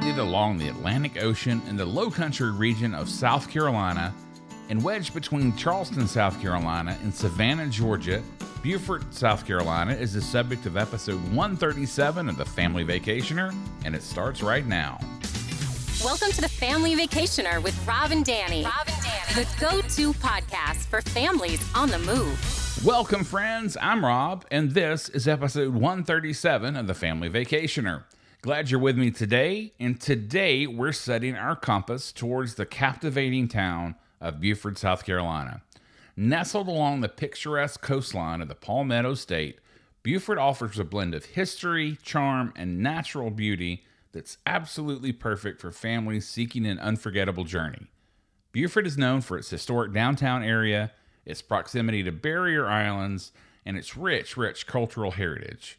located along the Atlantic Ocean in the Lowcountry region of South Carolina and wedged between Charleston, South Carolina and Savannah, Georgia, Beaufort, South Carolina is the subject of episode 137 of The Family Vacationer, and it starts right now. Welcome to The Family Vacationer with Rob and Danny, the go-to podcast for families on the move. Welcome, friends. I'm Rob, and this is episode 137 of The Family Vacationer. Glad you're with me today, and today we're setting our compass towards the captivating town of Beaufort, South Carolina. Nestled along the picturesque coastline of the Palmetto State, Beaufort offers a blend of history, charm, and natural beauty that's absolutely perfect for families seeking an unforgettable journey. Beaufort is known for its historic downtown area, its proximity to barrier islands, and its rich, cultural heritage.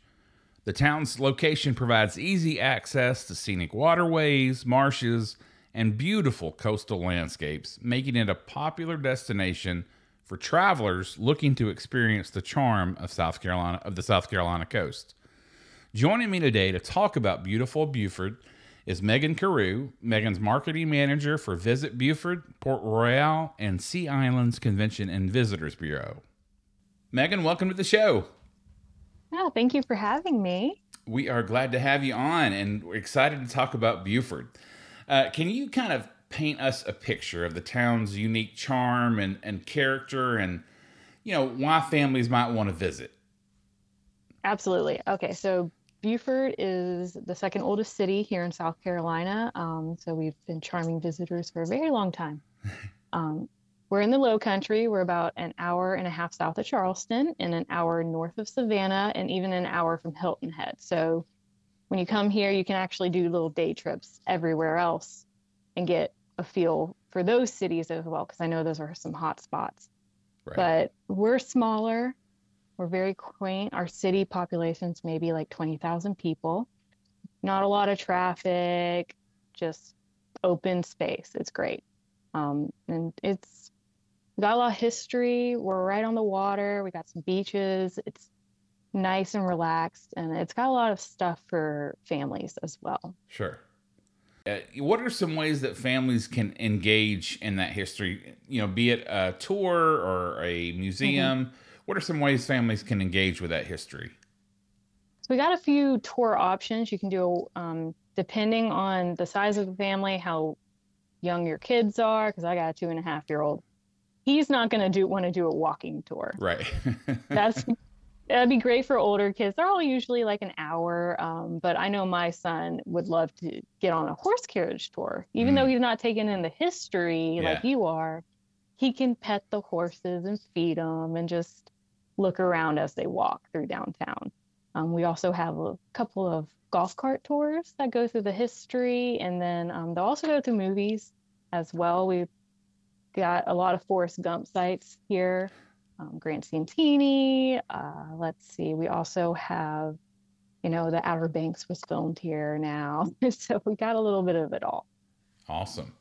The town's location provides easy access to scenic waterways, marshes, and beautiful coastal landscapes, making it a popular destination for travelers looking to experience the charm of the South Carolina coast. Joining me today to talk about beautiful Beaufort is Megan Carew, Megan's marketing manager for Visit Beaufort, Port Royal, and Sea Islands Convention and Visitors Bureau. Megan, welcome to the show. Oh, thank you for having me. We are glad to have you on, and we're excited to talk about Beaufort. Can you kind of paint us a picture of the town's unique charm and character and, you know, why families might want to visit? Absolutely. Okay, so Beaufort is the second oldest city here in South Carolina, so we've been charming visitors for a very long time. We're in the Lowcountry. We're about an hour and a half south of Charleston and an hour north of Savannah and even an hour from Hilton Head. So when you come here, you can actually do little day trips everywhere else and get a feel for those cities as well, because I know those are some hot spots. Right. But we're smaller. We're very quaint. Our city population's maybe like 20,000 people. Not a lot of traffic, just open space. It's great. And it's got a lot of history. We're right on the water. We got some beaches. It's nice and relaxed, and it's got a lot of stuff for families as well. Sure. What are some ways that families can engage in that history? You know, be it a tour or a museum. Mm-hmm. What are some ways families can engage with that history? So we got a few tour options you can do, depending on the size of the family, how young your kids are, because I got a 2.5-year-old. He's not going to want to do a walking tour. Right. That'd be great for older kids. They're all usually like an hour. But I know my son would love to get on a horse carriage tour, even though he's not taken in the history like you are. He can pet the horses and feed them and just look around as they walk through downtown. We also have a couple of golf cart tours that go through the history. And then they'll also go through movies as well. We've got a lot of Forrest Gump sites here, Grant Santini. Let's see. We also have, you know, the Outer Banks was filmed here now. So we got a little bit of it all. Awesome.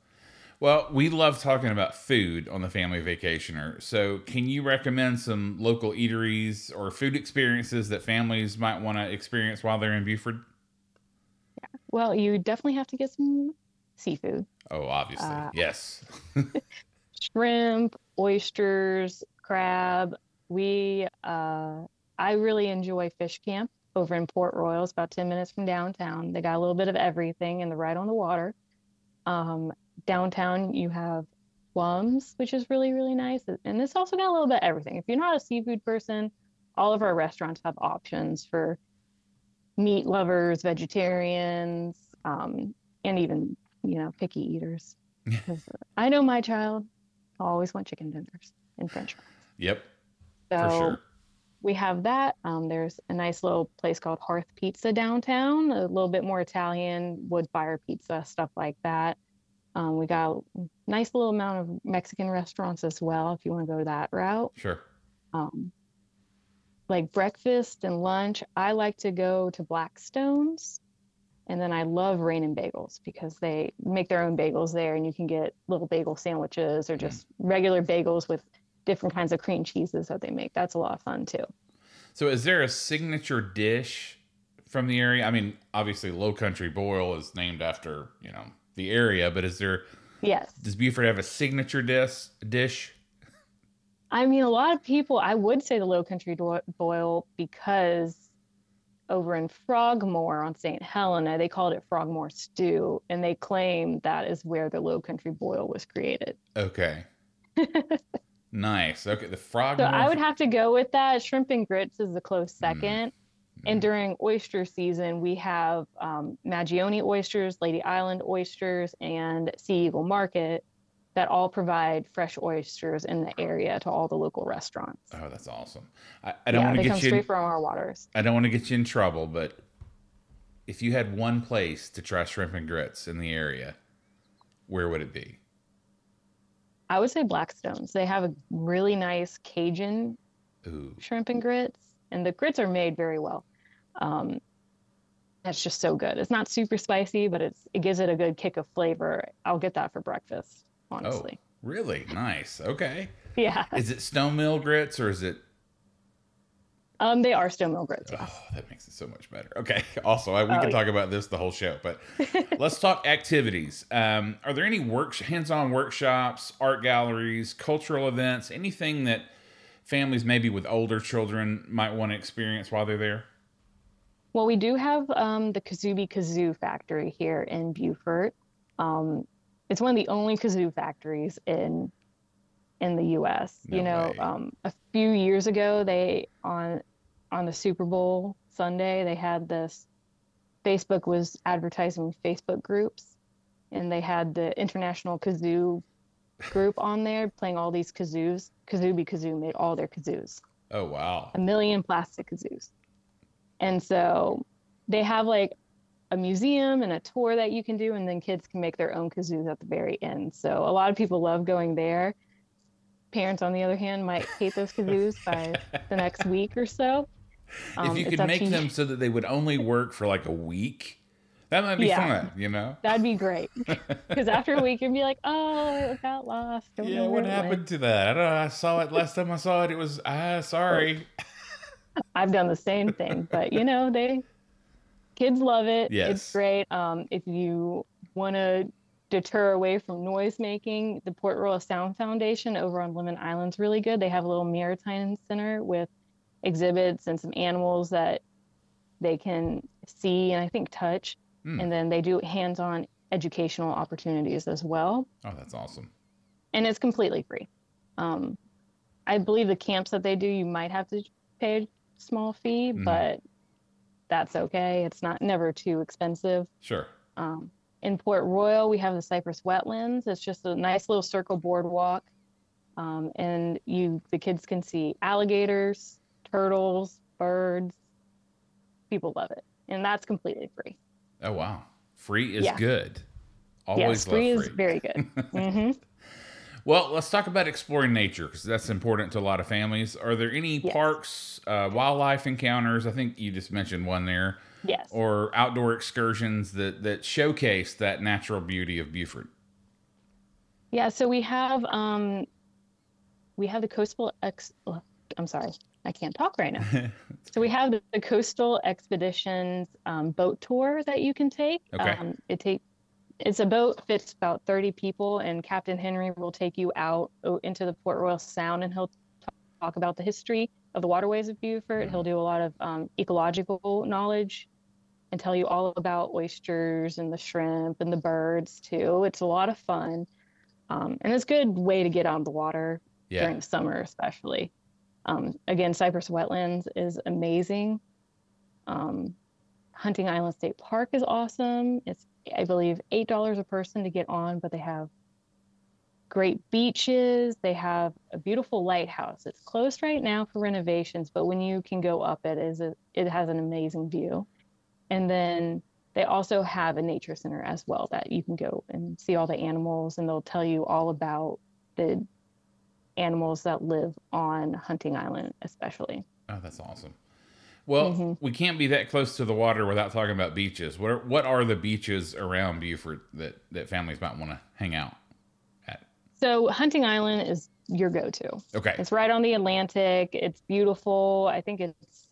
Well, we love talking about food on the Family Vacationer. So can you recommend some local eateries or food experiences that families might want to experience while they're in Beaufort? Yeah. Well, you definitely have to get some seafood. Oh, obviously. Yes. Shrimp, oysters, crab. I really enjoy Fish Camp over in Port Royal. It's about 10 minutes from downtown. They got a little bit of everything and they're right on the water. Downtown, you have Plums, which is really, really nice. And it's also got a little bit of everything. If you're not a seafood person, all of our restaurants have options for meat lovers, vegetarians, and even, you know, picky eaters. I know my child always want chicken dinners and french fries. Yep. So for sure. We have that. There's a nice little place called Hearth Pizza downtown, a little bit more Italian, wood fire pizza, stuff like that. We got a nice little amount of Mexican restaurants as well, if you want to go that route. Sure. Like breakfast and lunch, I like to go to Blackstone's. And then I love Rainin Bagels because they make their own bagels there, and you can get little bagel sandwiches or just regular bagels with different kinds of cream cheeses that they make. That's a lot of fun too. So is there a signature dish from the area? I mean, obviously Lowcountry Boil is named after, you know, the area, but is there... Yes. Does Beaufort have a signature dish? I mean, a lot of people, I would say the Lowcountry Boil, because over in Frogmore on St. Helena, they called it Frogmore Stew, and they claim that is where the Lowcountry Boil was created. Okay. Nice. Okay, the Frogmore... So I would have to go with that. Shrimp and grits is the close second. And during oyster season, we have Magione oysters, Lady Island oysters, and Sea Eagle Market that all provide fresh oysters in the area to all the local restaurants. Oh, that's awesome. I don't want to get you straight from our waters. I don't want to get you in trouble, but if you had one place to try shrimp and grits in the area, where would it be? I would say Blackstone's. They have a really nice Cajun shrimp and grits, and the grits are made very well. That's just so good. It's not super spicy, but it gives it a good kick of flavor. I'll get that for breakfast, honestly. Oh, really? Nice. Okay. Yeah. Is it stone mill grits or is it? They are stone mill grits. Yes. Oh, that makes it so much better. Okay. Also, we can talk about this the whole show, but let's talk activities. Are there any hands-on workshops, art galleries, cultural events, anything that families maybe with older children might want to experience while they're there? Well, we do have the Kazoobie Kazoo factory here in Beaufort. It's one of the only kazoo factories in the U.S. A few years ago, they on the Super Bowl Sunday, they had this. Facebook was advertising Facebook groups, and they had the International Kazoo group on there playing all these kazoos. Kazoobie Kazoo made all their kazoos. Oh, wow. 1 million plastic kazoos. And so they have like a museum and a tour that you can do, and then kids can make their own kazoos at the very end. So a lot of people love going there. Parents, on the other hand, might hate those kazoos by the next week or so. If you could make them so that they would only work for like a week, that might be fun, you know? That'd be great. Because after a week, you'd be like, oh, it got lost. Don't know what happened to that? I don't know. I saw it last time I saw it. It was, sorry. I've done the same thing. But, you know, kids love it. Yes. It's great. If you want to deter away from noise making, the Port Royal Sound Foundation over on Lemon Island is really good. They have a little maritime center with exhibits and some animals that they can see and I think touch. And then they do hands-on educational opportunities as well. Oh, that's awesome. And it's completely free. I believe the camps that they do, you might have to pay a small fee, but that's okay. It's not never too expensive. Sure. In Port Royal, we have the Cypress Wetlands. It's just a nice little circle boardwalk. And the kids can see alligators, turtles, birds. People love it. And that's completely free. Oh, wow. Free is good. Always love free. Yes, free is very good. Mm-hmm. Well, let's talk about exploring nature, because that's important to a lot of families. Are there any parks, wildlife encounters? I think you just mentioned one there. Yes. Or outdoor excursions that showcase that natural beauty of Beaufort? Yeah, so we have the Coastal I'm sorry, I can't talk right now. So we have the Coastal Expeditions boat tour that you can take. Okay. It's a boat, fits about 30 people, and Captain Henry will take you out into the Port Royal Sound, and he'll talk about the history of the waterways of Beaufort. Mm-hmm. He'll do a lot of ecological knowledge and tell you all about oysters and the shrimp and the birds, too. It's a lot of fun, and it's a good way to get on the water during the summer, especially. Again, Cypress Wetlands is amazing. Hunting Island State Park is awesome. It's, I believe, $8 a person to get on, but they have great beaches. They have a beautiful lighthouse. It's closed right now for renovations, but when you can go up it has an amazing view. And then they also have a nature center as well that you can go and see all the animals, and they'll tell you all about the animals that live on Hunting Island, especially. Oh, that's awesome. Well, we can't be that close to the water without talking about beaches. What are the beaches around Beaufort that families might want to hang out at? So Hunting Island is your go-to. Okay. It's right on the Atlantic. It's beautiful. I think it's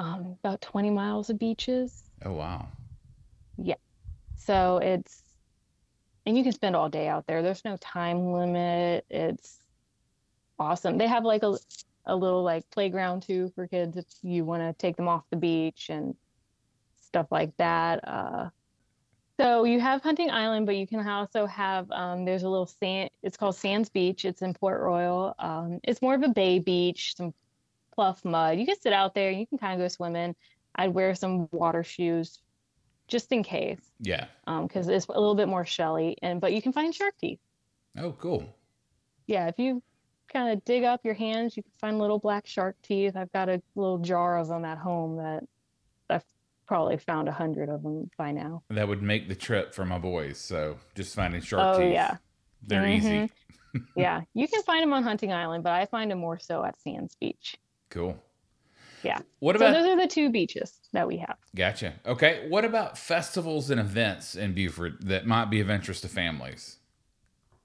about 20 miles of beaches. Oh, wow. Yeah. So it's, and you can spend all day out there. There's no time limit. It's awesome. They have like a little like playground too for kids if you want to take them off the beach and stuff like that. So you have Hunting Island, but you can also have, there's a little sand, it's called Sands Beach. It's in Port Royal. It's more of a bay beach, some pluff mud. You can sit out there, you can kind of go swimming. I'd wear some water shoes just in case. Yeah. Because it's a little bit more shelly, but you can find shark teeth. Oh, cool. Yeah, if you kind of dig up your hands, you can find little black shark teeth. I've got a little jar of them at home that I've probably found 100 of them by now. That would make the trip for my boys. So just finding shark teeth. Oh, yeah. They're easy. Yeah. You can find them on Hunting Island, but I find them more so at Sands Beach. Cool. Yeah. What about, so those are the two beaches that we have. Gotcha. Okay. What about festivals and events in Beaufort that might be of interest to families?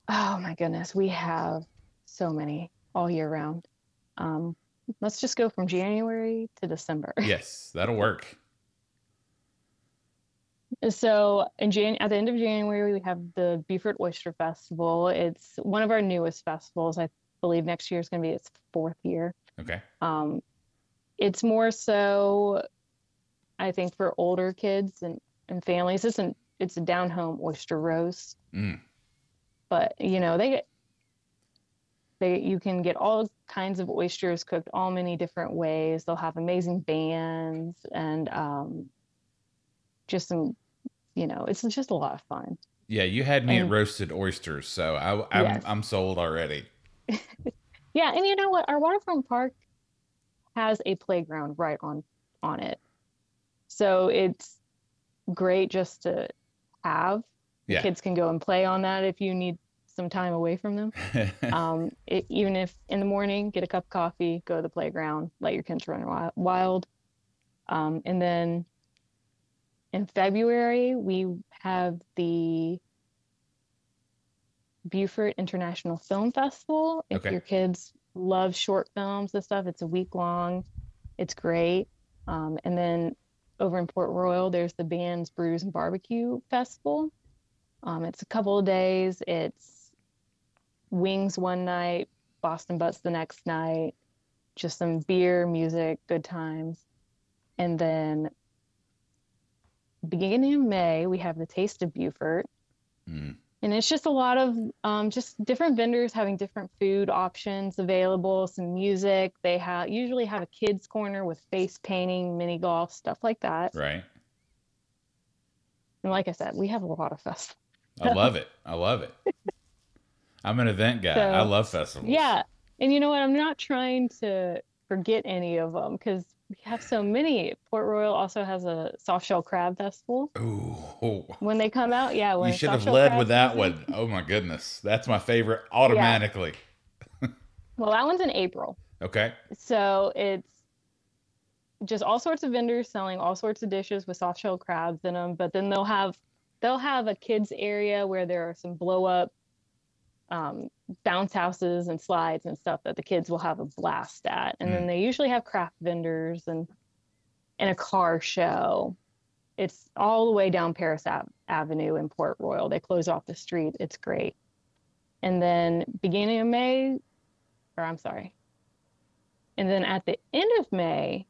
Oh, my goodness. We have so many all year round. Let's just go from January to December. Yes, that'll work. So at the end of January, we have the Beaufort Oyster Festival. It's one of our newest festivals. I believe next year is going to be its fourth year. Okay. It's more so, I think, for older kids and families. It's a down-home oyster roast. Mm. But, you know, you can get all kinds of oysters cooked all many different ways. They'll have amazing bands and just some, you know, it's just a lot of fun. Yeah, you had me at roasted oysters, so I'm sold already. Yeah, and you know what? Our waterfront park has a playground right on it. So it's great just to have. Yeah. Kids can go and play on that if you need some time away from them. Even if in the morning, get a cup of coffee, go to the playground, let your kids run wild. And then in February, we have the Beaufort International Film Festival. If your kids love short films and stuff, it's a week long. It's great. And then over in Port Royal, there's the Bands, Brews, and Barbecue Festival. It's a couple of days. It's wings one night, Boston butts the next night, just some beer, music, good times. And then beginning of May, we have the Taste of Beaufort. Mm. And it's just a lot of just different vendors having different food options available, some music. They usually have a kids corner with face painting, mini golf, stuff like that. Right. And like I said, we have a lot of festivals. I love it. I love it. I'm an event guy. So, I love festivals. Yeah. And you know what? I'm not trying to forget any of them because we have so many. Port Royal also has a soft shell crab festival. Ooh. When they come out. Yeah. You should have led with that one. Oh my goodness. That's my favorite automatically. Yeah. Well, that one's in April. Okay. So it's just all sorts of vendors selling all sorts of dishes with soft shell crabs in them. But then they'll have a kids area where there are some blow up bounce houses and slides and stuff that the kids will have a blast at. And then they usually have craft vendors and a car show. It's all the way down Paris Avenue in Port Royal. They close off the street. It's great. And then at the end of May,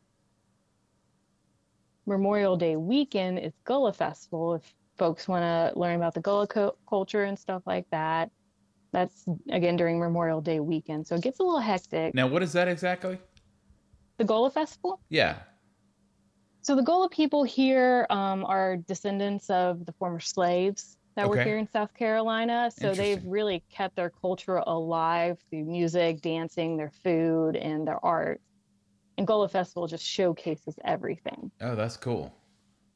Memorial Day weekend is Gullah Festival. If folks want to learn about the Gullah culture and stuff like that, that's, again, during Memorial Day weekend. So it gets a little hectic. Now, what is that exactly? The Gullah Festival? Yeah. So the Gullah people here are descendants of the former slaves that were here in South Carolina. So they've really kept their culture alive through music, dancing, their food, and their art. And Gullah Festival just showcases everything. Oh, that's cool.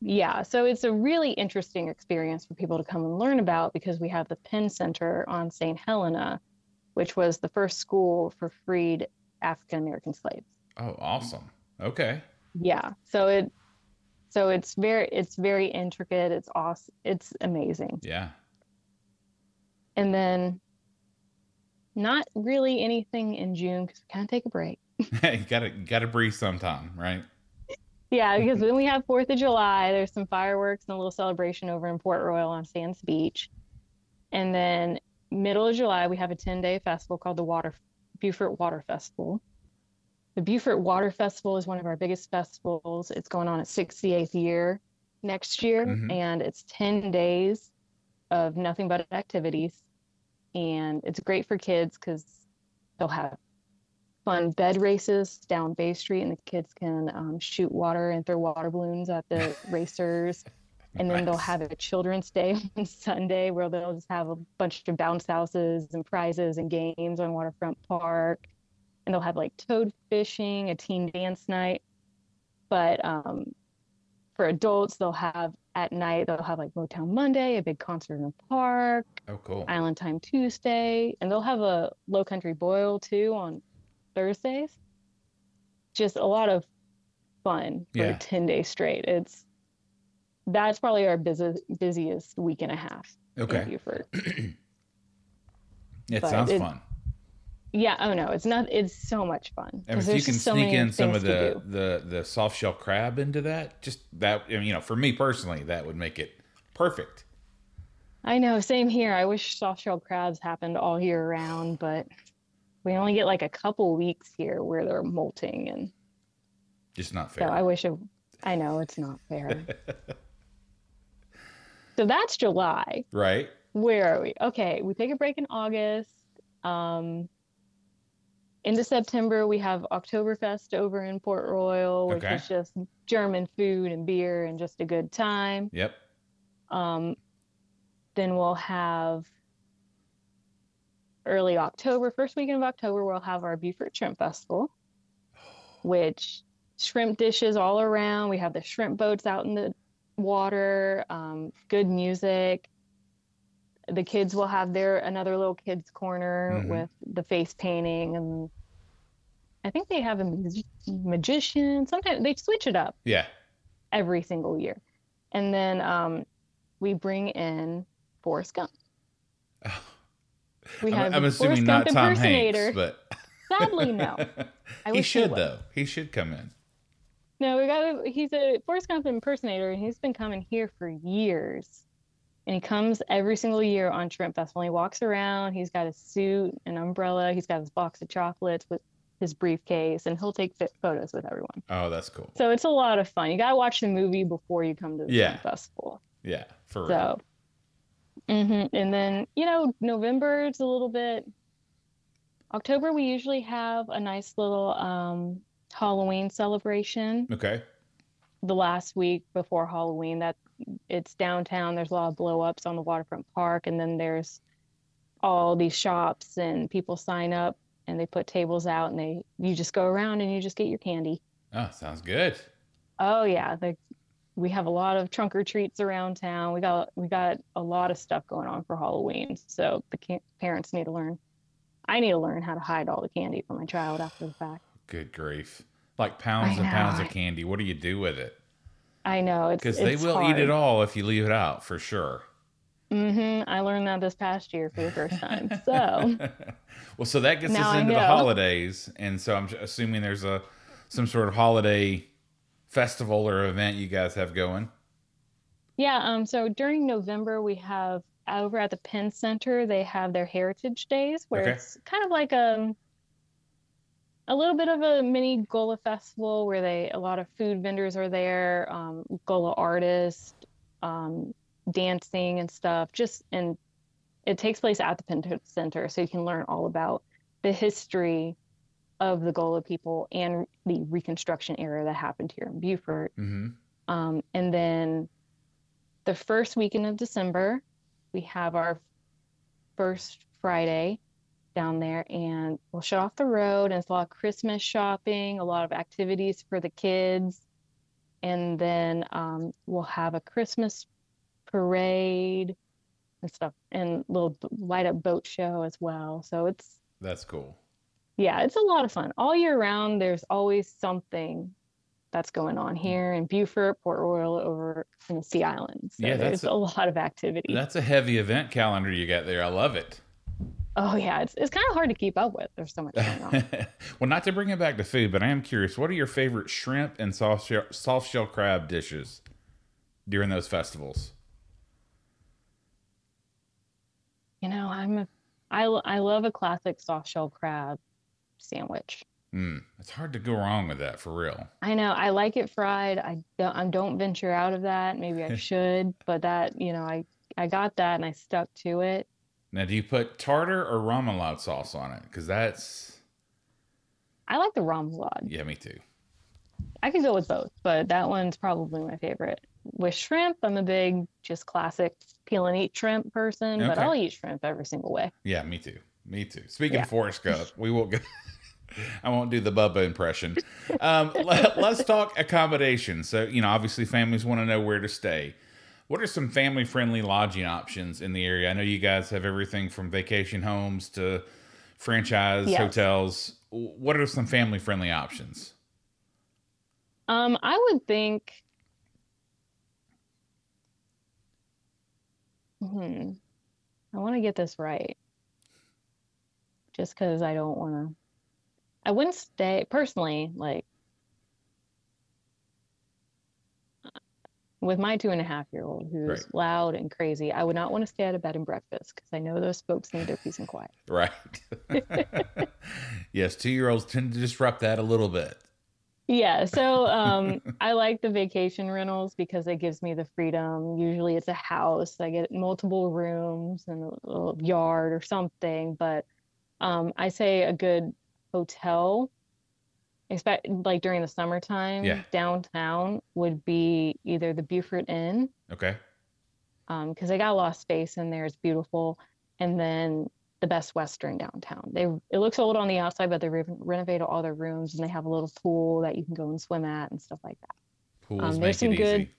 Yeah, so it's a really interesting experience for people to come and learn about because we have the Penn Center on St. Helena, which was the first school for freed African-American slaves. Oh, awesome. Okay. Yeah, so it's very intricate. It's awesome. It's amazing. Yeah. And then not really anything in June because we kind of take a break. You gotta breathe sometime, right? Yeah, because when we have 4th of July, there's some fireworks and a little celebration over in Port Royal on Sands Beach. And then middle of July, we have a 10-day festival called the Beaufort Water Festival. The Beaufort Water Festival is one of our biggest festivals. It's going on its 68th year next year, and it's 10 days of nothing but activities. And it's great for kids because they'll have fun bed races down Bay Street, and the kids can shoot water and throw water balloons at the racers. And then they'll have a Children's Day on Sunday where they'll just have a bunch of bounce houses and prizes and games on Waterfront Park. And they'll have like toad fishing, a teen dance night. But for adults, they'll have at night, they'll have like Motown Monday, a big concert in the park. Oh, cool. Island Time Tuesday. And they'll have a Lowcountry Boil too on Thursdays. Just a lot of fun for a 10 day straight. That's probably our busiest week and a half. Okay. In Beaufort. It sounds fun. Yeah. Oh no, it's not. It's so much fun. And if you can sneak in some of the soft shell crab into that, just that, you know, for me personally, that would make it perfect. I know. Same here. I wish soft shell crabs happened all year round, but we only get like a couple weeks here where they're molting and just not fair. So I wish it. I know it's not fair. So that's July. Right. Where are we? Okay. We take a break in August. Into September, we have Oktoberfest over in Port Royal, which is just German food and beer and just a good time. Yep. Then we'll have early October, first weekend of October, we'll have our Beaufort Shrimp Festival, which shrimp dishes all around. We have the shrimp boats out in the water, good music. The kids will have another little kids corner with the face painting, and I think they have a magician. Sometimes they switch it up. Yeah. Every single year. And then we bring in Forrest Gump. Oh. I'm assuming not Tom Hanks, but sadly no. He should come in. No, he's a Forrest Gump impersonator, and he's been coming here for years. And he comes every single year on Shrimp Festival. He walks around. He's got his suit, an umbrella. He's got his box of chocolates with his briefcase, and he'll take photos with everyone. Oh, that's cool. So it's a lot of fun. You got to watch the movie before you come to the Shrimp Festival. Yeah, for real. And then, November, it's a little bit. October, we usually have a nice little Halloween celebration. Okay. The last week before Halloween, it's downtown. There's a lot of blow-ups on the waterfront park, and then there's all these shops, and people sign up, and they put tables out, and you just go around and you just get your candy. Oh, sounds good. Oh yeah, we have a lot of trunk or treats around town. We got a lot of stuff going on for Halloween, so the parents need to learn. I need to learn how to hide all the candy from my child after the fact. Good grief! Like pounds and pounds of candy. What do you do with it? I know. Because they will eat it all if you leave it out, for sure. I learned that this past year for the first time. So, well, so that gets us into the holidays. And so I'm assuming there's some sort of holiday festival or event you guys have going. Yeah. So during November, we have over at the Penn Center, they have their Heritage Days, where it's kind of like a little bit of a mini Gullah festival where a lot of food vendors are there, Gullah artists, dancing and stuff. And it takes place at the Penn Center, so you can learn all about the history of the Gullah people and the Reconstruction era that happened here in Beaufort. And then the first weekend of December, we have our first Friday down there, and we'll shut off the road, and it's a lot of Christmas shopping, a lot of activities for the kids. And then we'll have a Christmas parade and stuff, and little light up boat show as well. So that's cool. Yeah, it's a lot of fun all year round. There's always something that's going on here in Beaufort, Port Royal, over in the Sea Islands. So yeah, there's a lot of activity. That's a heavy event calendar you got there. I love it. Oh yeah, it's kind of hard to keep up with. There's so much going on. Well, not to bring it back to food, but I am curious, what are your favorite shrimp and soft shell crab dishes during those festivals? You know, I love a classic soft shell crab sandwich. It's hard to go wrong with that, for real. I know. I like it fried. I don't venture out of that. Maybe I should, but that, you know, I got that and I stuck to it. Now, do you put tartar or remoulade sauce on it? Because I like the remoulade. Yeah, me too. I could go with both, but that one's probably my favorite. With shrimp, I'm a big, just classic peel and eat shrimp person, but I'll eat shrimp every single way. Yeah, me too. Speaking of Forrest Gump, we will go... I won't do the Bubba impression. Let's talk accommodation. So, you know, obviously families want to know where to stay. What are some family-friendly lodging options in the area? I know you guys have everything from vacation homes to franchise hotels. What are some family-friendly options? I would think... I want to get this right. Just because I don't want to... I wouldn't stay, personally, like, with my 2.5-year-old who's loud and crazy, I would not want to stay at a bed and breakfast because I know those folks need their peace and quiet. Right. Yes, 2-year-olds tend to disrupt that a little bit. Yeah, so I like the vacation rentals because it gives me the freedom. Usually it's a house. I get multiple rooms and a little yard or something, but I say a good... hotel, like during the summertime, downtown would be either the Beaufort Inn, because they got a lot of space in there. It's beautiful, and then the Best Western downtown. It looks old on the outside, but they renovated all their rooms, and they have a little pool that you can go and swim at and stuff like that. Pools make it easy.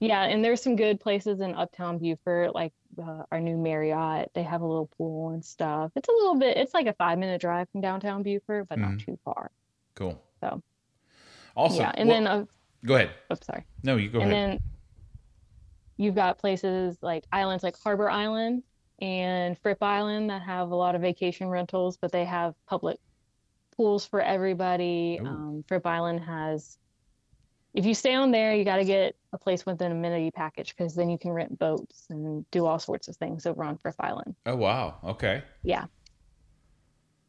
Yeah, and there's some good places in Uptown Beaufort, like our new Marriott. They have a little pool and stuff. It's like a 5-minute drive from downtown Beaufort, but not too far. Cool. So, also, yeah, and then go ahead. Oops, sorry. No, you go ahead. And then you've got places like islands, like Harbor Island and Fripp Island, that have a lot of vacation rentals, but they have public pools for everybody. Fripp Island has. If you stay on there, you got to get a place with an amenity package because then you can rent boats and do all sorts of things over on Fripp Island. Oh, wow. Okay. Yeah.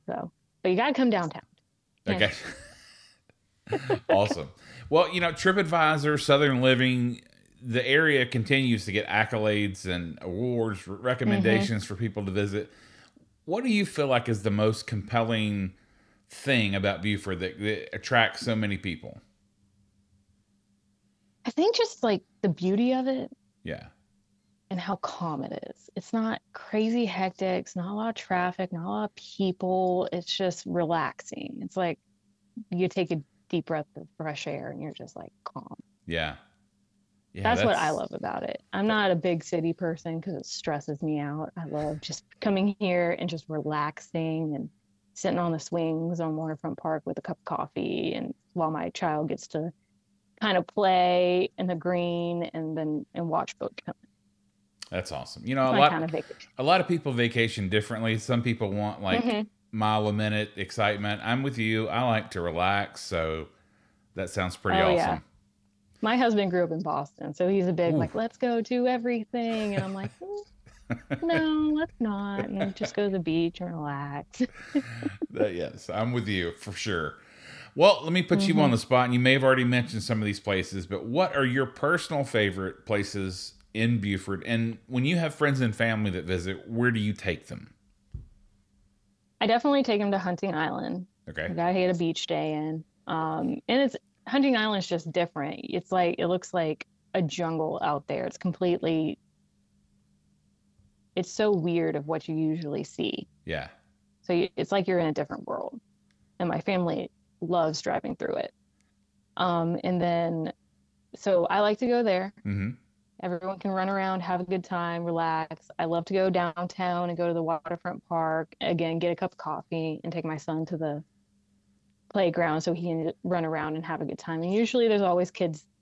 So, but you got to come downtown. Okay. Awesome. Well, you know, TripAdvisor, Southern Living, the area continues to get accolades and awards, recommendations for people to visit. What do you feel like is the most compelling thing about Beaufort that attracts so many people? I think just like the beauty of it. Yeah. And how calm it is. It's not crazy hectic. It's not a lot of traffic, not a lot of people. It's just relaxing. It's like you take a deep breath of fresh air and you're just like calm. Yeah. Yeah. That's what I love about it. I'm not a big city person because it stresses me out. I love just coming here and just relaxing and sitting on the swings on Waterfront Park with a cup of coffee. And while my child gets to kind of play in the green and watch boat come in. That's awesome. You know, a lot of people vacation differently. Some people want like mile a minute excitement. I'm with you. I like to relax. So that sounds pretty awesome. Yeah. My husband grew up in Boston, so he's a big like, let's go do everything. And I'm like, no, let's not. And just go to the beach and relax. Yes, I'm with you for sure. Well, let me put you on the spot, and you may have already mentioned some of these places, but what are your personal favorite places in Beaufort? And when you have friends and family that visit, where do you take them? I definitely take them to Hunting Island. Okay. I gotta get a beach day in. And Hunting Island's just different. It's like, it looks like a jungle out there. It's completely, it's so weird of what you usually see. Yeah. So it's like you're in a different world. And my family loves driving through it. And then, so I like to go there. Everyone can run around, have a good time, relax. I love to go downtown and go to the waterfront park. Again, get a cup of coffee and take my son to the playground so he can run around and have a good time. And usually there's always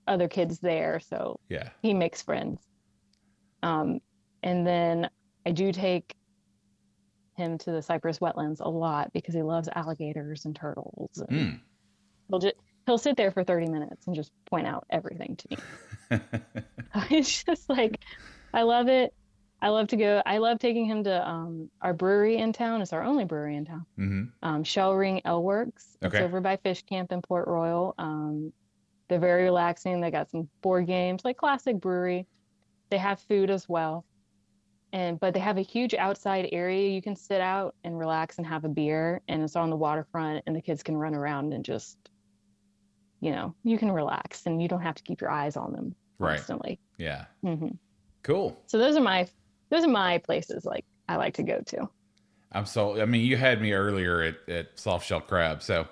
other kids there. So he makes friends. And then I do take him to the Cypress Wetlands a lot because he loves alligators and turtles. And he'll sit there for 30 minutes and just point out everything to me. It's just like, I love it. I love to go. I love taking him to our brewery in town. It's our only brewery in town. Mm-hmm. Shell Ring Elle Works. Okay. It's over by Fish Camp in Port Royal. They're very relaxing. They got some board games, like classic brewery. They have food as well. But they have a huge outside area. You can sit out and relax and have a beer. And it's on the waterfront, and the kids can run around and just, you know, you can relax and you don't have to keep your eyes on them constantly. Right. Yeah. Mm-hmm. Cool. So those are my places like I like to go to. You had me earlier at soft shell crab, so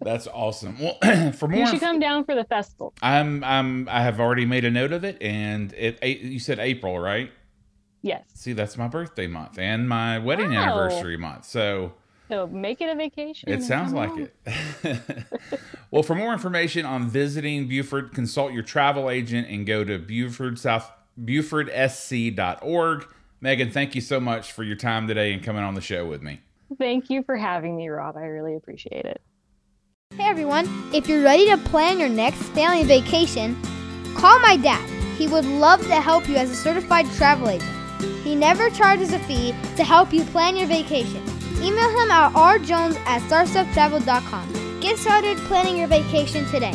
that's awesome. Well, you should come down for the festival. I have already made a note of it, and you said April, right? Yes. See, that's my birthday month and my wedding anniversary month. So make it a vacation. It sounds like it. Well, for more information on visiting Beaufort, consult your travel agent and go to BeaufortSC.org. Megan, thank you so much for your time today and coming on the show with me. Thank you for having me, Rob. I really appreciate it. Hey, everyone. If you're ready to plan your next family vacation, call my dad. He would love to help you as a certified travel agent. He never charges a fee to help you plan your vacation. Email him at rjones@starstufftravel.com. Get started planning your vacation today.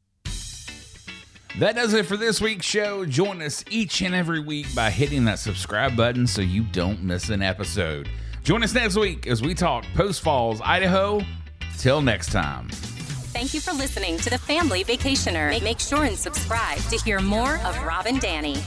That does it for this week's show. Join us each and every week by hitting that subscribe button so you don't miss an episode. Join us next week as we talk Post Falls, Idaho. Till next time. Thank you for listening to The Family Vacationer. Make sure and subscribe to hear more of Rob and Danny.